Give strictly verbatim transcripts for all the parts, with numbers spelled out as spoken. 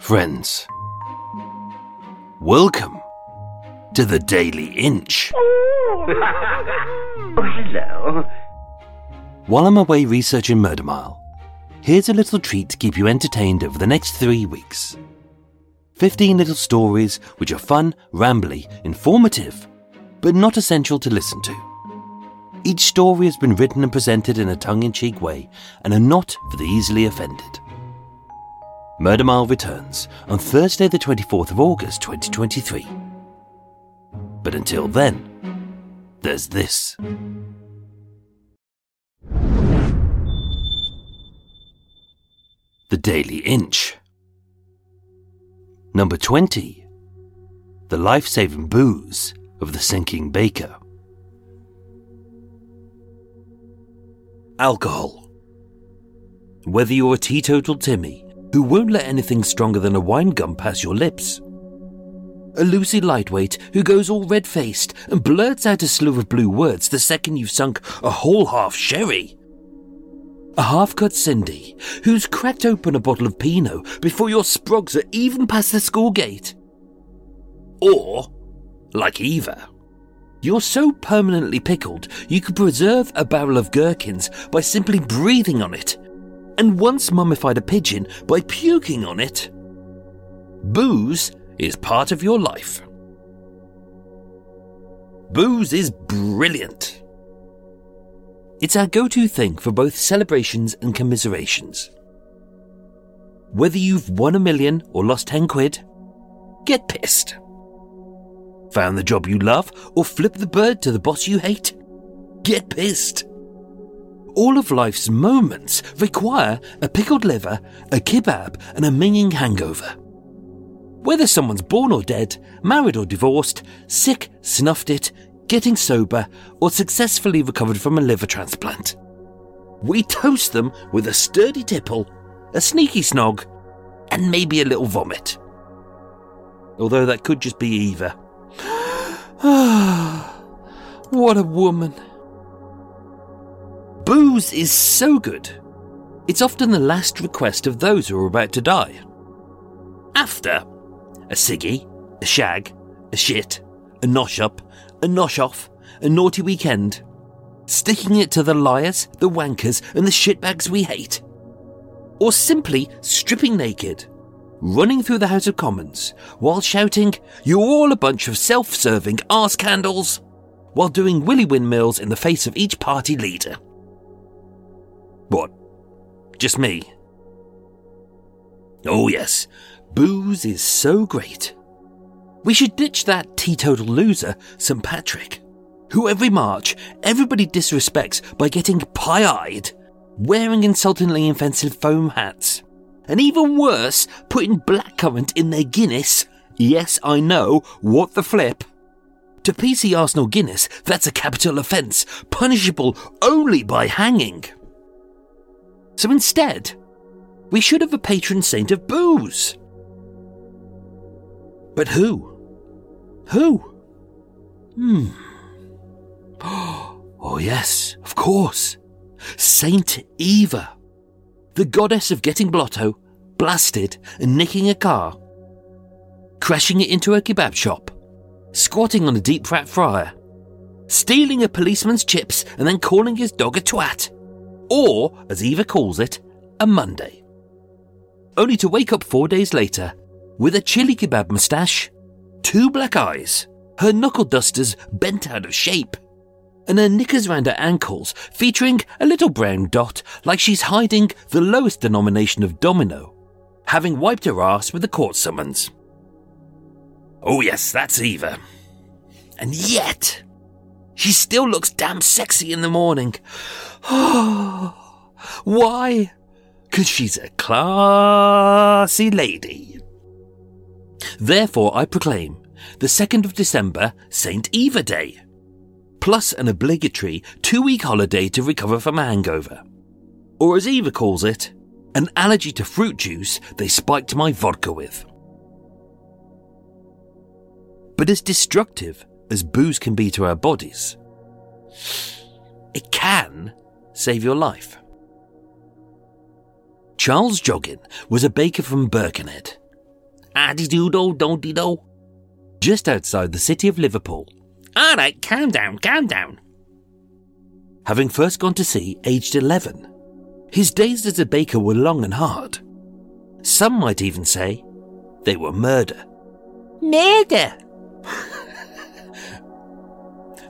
Friends, welcome to the Daily Inch. Hello. While I'm away researching Murder Mile, here's a little treat to keep you entertained over the next three weeks. fifteen little stories which are fun, rambly, informative, but not essential to listen to. Each story has been written and presented in a tongue-in-cheek way and are not for the easily offended. Murder Mile returns on Thursday the twenty-fourth of August twenty twenty-three. But until then, there's this. The Daily Inch. Number twenty. The life-saving booze of the sinking baker. Alcohol. Whether you're a teetotal Timmy who won't let anything stronger than a wine gum pass your lips, a Lucy Lightweight who goes all red-faced and blurts out a slew of blue words the second you've sunk a whole half sherry, a half-cut Cindy who's cracked open a bottle of Pinot before your sprogs are even past the school gate, or, like Eva, you're so permanently pickled you could preserve a barrel of gherkins by simply breathing on it, and once mummified a pigeon by puking on it. Booze is part of your life. Booze is brilliant. It's our go-to thing for both celebrations and commiserations. Whether you've won a million or lost ten quid, get pissed. Found the job you love or flipped the bird to the boss you hate, get pissed. All of life's moments require a pickled liver, a kebab, and a minging hangover. Whether someone's born or dead, married or divorced, sick, snuffed it, getting sober, or successfully recovered from a liver transplant, we toast them with a sturdy tipple, a sneaky snog, and maybe a little vomit. Although that could just be Eva. What a woman. Booze is so good, it's often the last request of those who are about to die. After a ciggy, a shag, a shit, a nosh up, a nosh off, a naughty weekend, sticking it to the liars, the wankers, and the shitbags we hate. Or simply stripping naked, running through the House of Commons while shouting, "You're all a bunch of self-serving arse candles," while doing willy windmills in the face of each party leader. What? Just me? Oh yes, booze is so great. We should ditch that teetotal loser, Saint Patrick, who every March everybody disrespects by getting pie-eyed, wearing insultingly offensive foam hats, and even worse, putting blackcurrant in their Guinness. Yes, I know, what the flip? To P C Arsenal Guinness, that's a capital offence, punishable only by hanging. So instead, We should have a patron saint of booze. But who? Who? Hmm. Oh yes, of course. Saint Eva. The goddess of getting blotto, blasted and nicking a car, crashing it into a kebab shop, squatting on a deep fat fryer, stealing a policeman's chips and then calling his dog a twat. Or, as Eva calls it, a Monday. Only to wake up four days later with a chili kebab moustache, two black eyes, her knuckle dusters bent out of shape, and her knickers round her ankles featuring a little brown dot like she's hiding the lowest denomination of domino, having wiped her arse with a court summons. Oh yes, that's Eva. And yet, she still looks damn sexy in the morning. Why? Because she's a classy lady. Therefore, I proclaim the second of December Saint Eva Day, plus an obligatory two-week holiday to recover from a hangover. Or as Eva calls it, an allergy to fruit juice they spiked my vodka with. But as destructive as booze can be to our bodies, it can save your life. Charles Joggin was a baker from Birkenhead, addy-doodle-doldie-do, just outside the city of Liverpool. All right, calm down, calm down. Having first gone to sea aged eleven, his days as a baker were long and hard. Some might even say they were murder. Murder!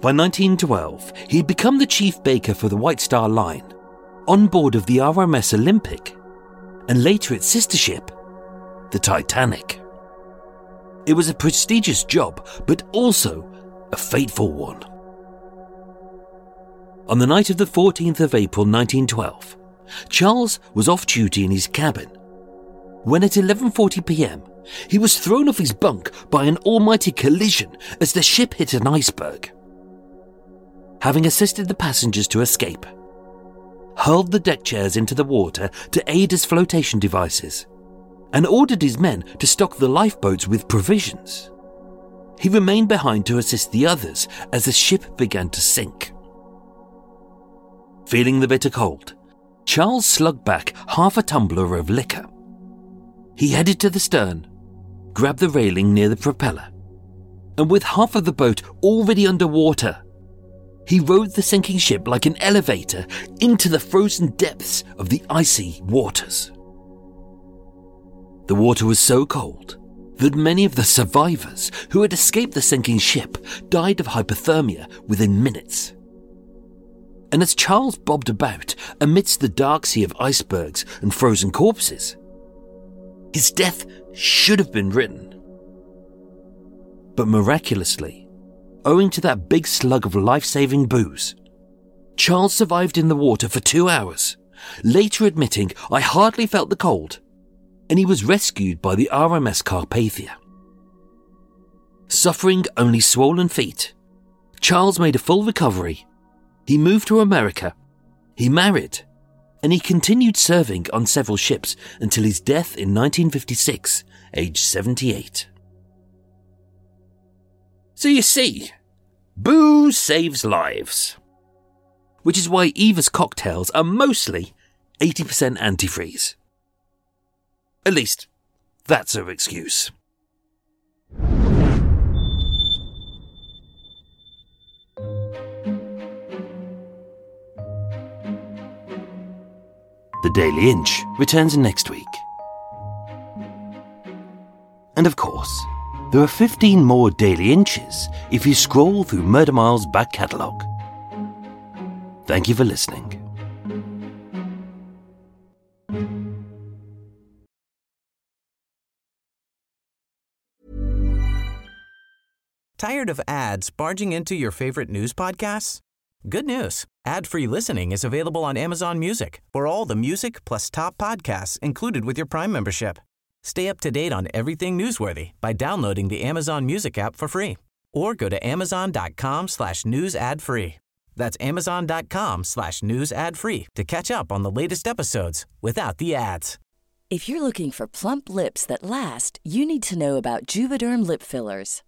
By nineteen twelve, he'd become the chief baker for the White Star Line, on board of the R M S Olympic, and later its sister ship, the Titanic. It was a prestigious job, but also a fateful one. On the night of the fourteenth of April nineteen twelve, Charles was off duty in his cabin, when at eleven forty p m, he was thrown off his bunk by an almighty collision as the ship hit an iceberg. Having assisted the passengers to escape, hurled the deck chairs into the water to aid as flotation devices, and ordered his men to stock the lifeboats with provisions. He remained behind to assist the others as the ship began to sink. Feeling the bitter cold, Charles slugged back half a tumbler of liquor. He headed to the stern, grabbed the railing near the propeller, and with half of the boat already underwater, he rode the sinking ship like an elevator into the frozen depths of the icy waters. The water was so cold that many of the survivors who had escaped the sinking ship died of hypothermia within minutes. And as Charles bobbed about amidst the dark sea of icebergs and frozen corpses, his death should have been written. But miraculously, owing to that big slug of life-saving booze, Charles survived in the water for two hours, later admitting, "I hardly felt the cold," and he was rescued by the R M S Carpathia. Suffering only swollen feet, Charles made a full recovery. He moved to America, he married, and he continued serving on several ships until his death in nineteen fifty-six, aged seventy-eight. So you see, booze saves lives. Which is why Eva's cocktails are mostly eighty percent antifreeze. At least, that's her excuse. The Daily Inch returns next week. And of course, there are fifteen more Daily Inches if you scroll through Murder Mile's back catalogue. Thank you for listening. Tired of ads barging into your favorite news podcasts? Good news. Ad-free listening is available on Amazon Music for all the music plus top podcasts included with your Prime membership. Stay up to date on everything newsworthy by downloading the Amazon Music app for free or go to amazon.com slash news ad free. That's amazon.com slash news ad free to catch up on the latest episodes without the ads. If you're looking for plump lips that last, you need to know about Juvederm lip fillers.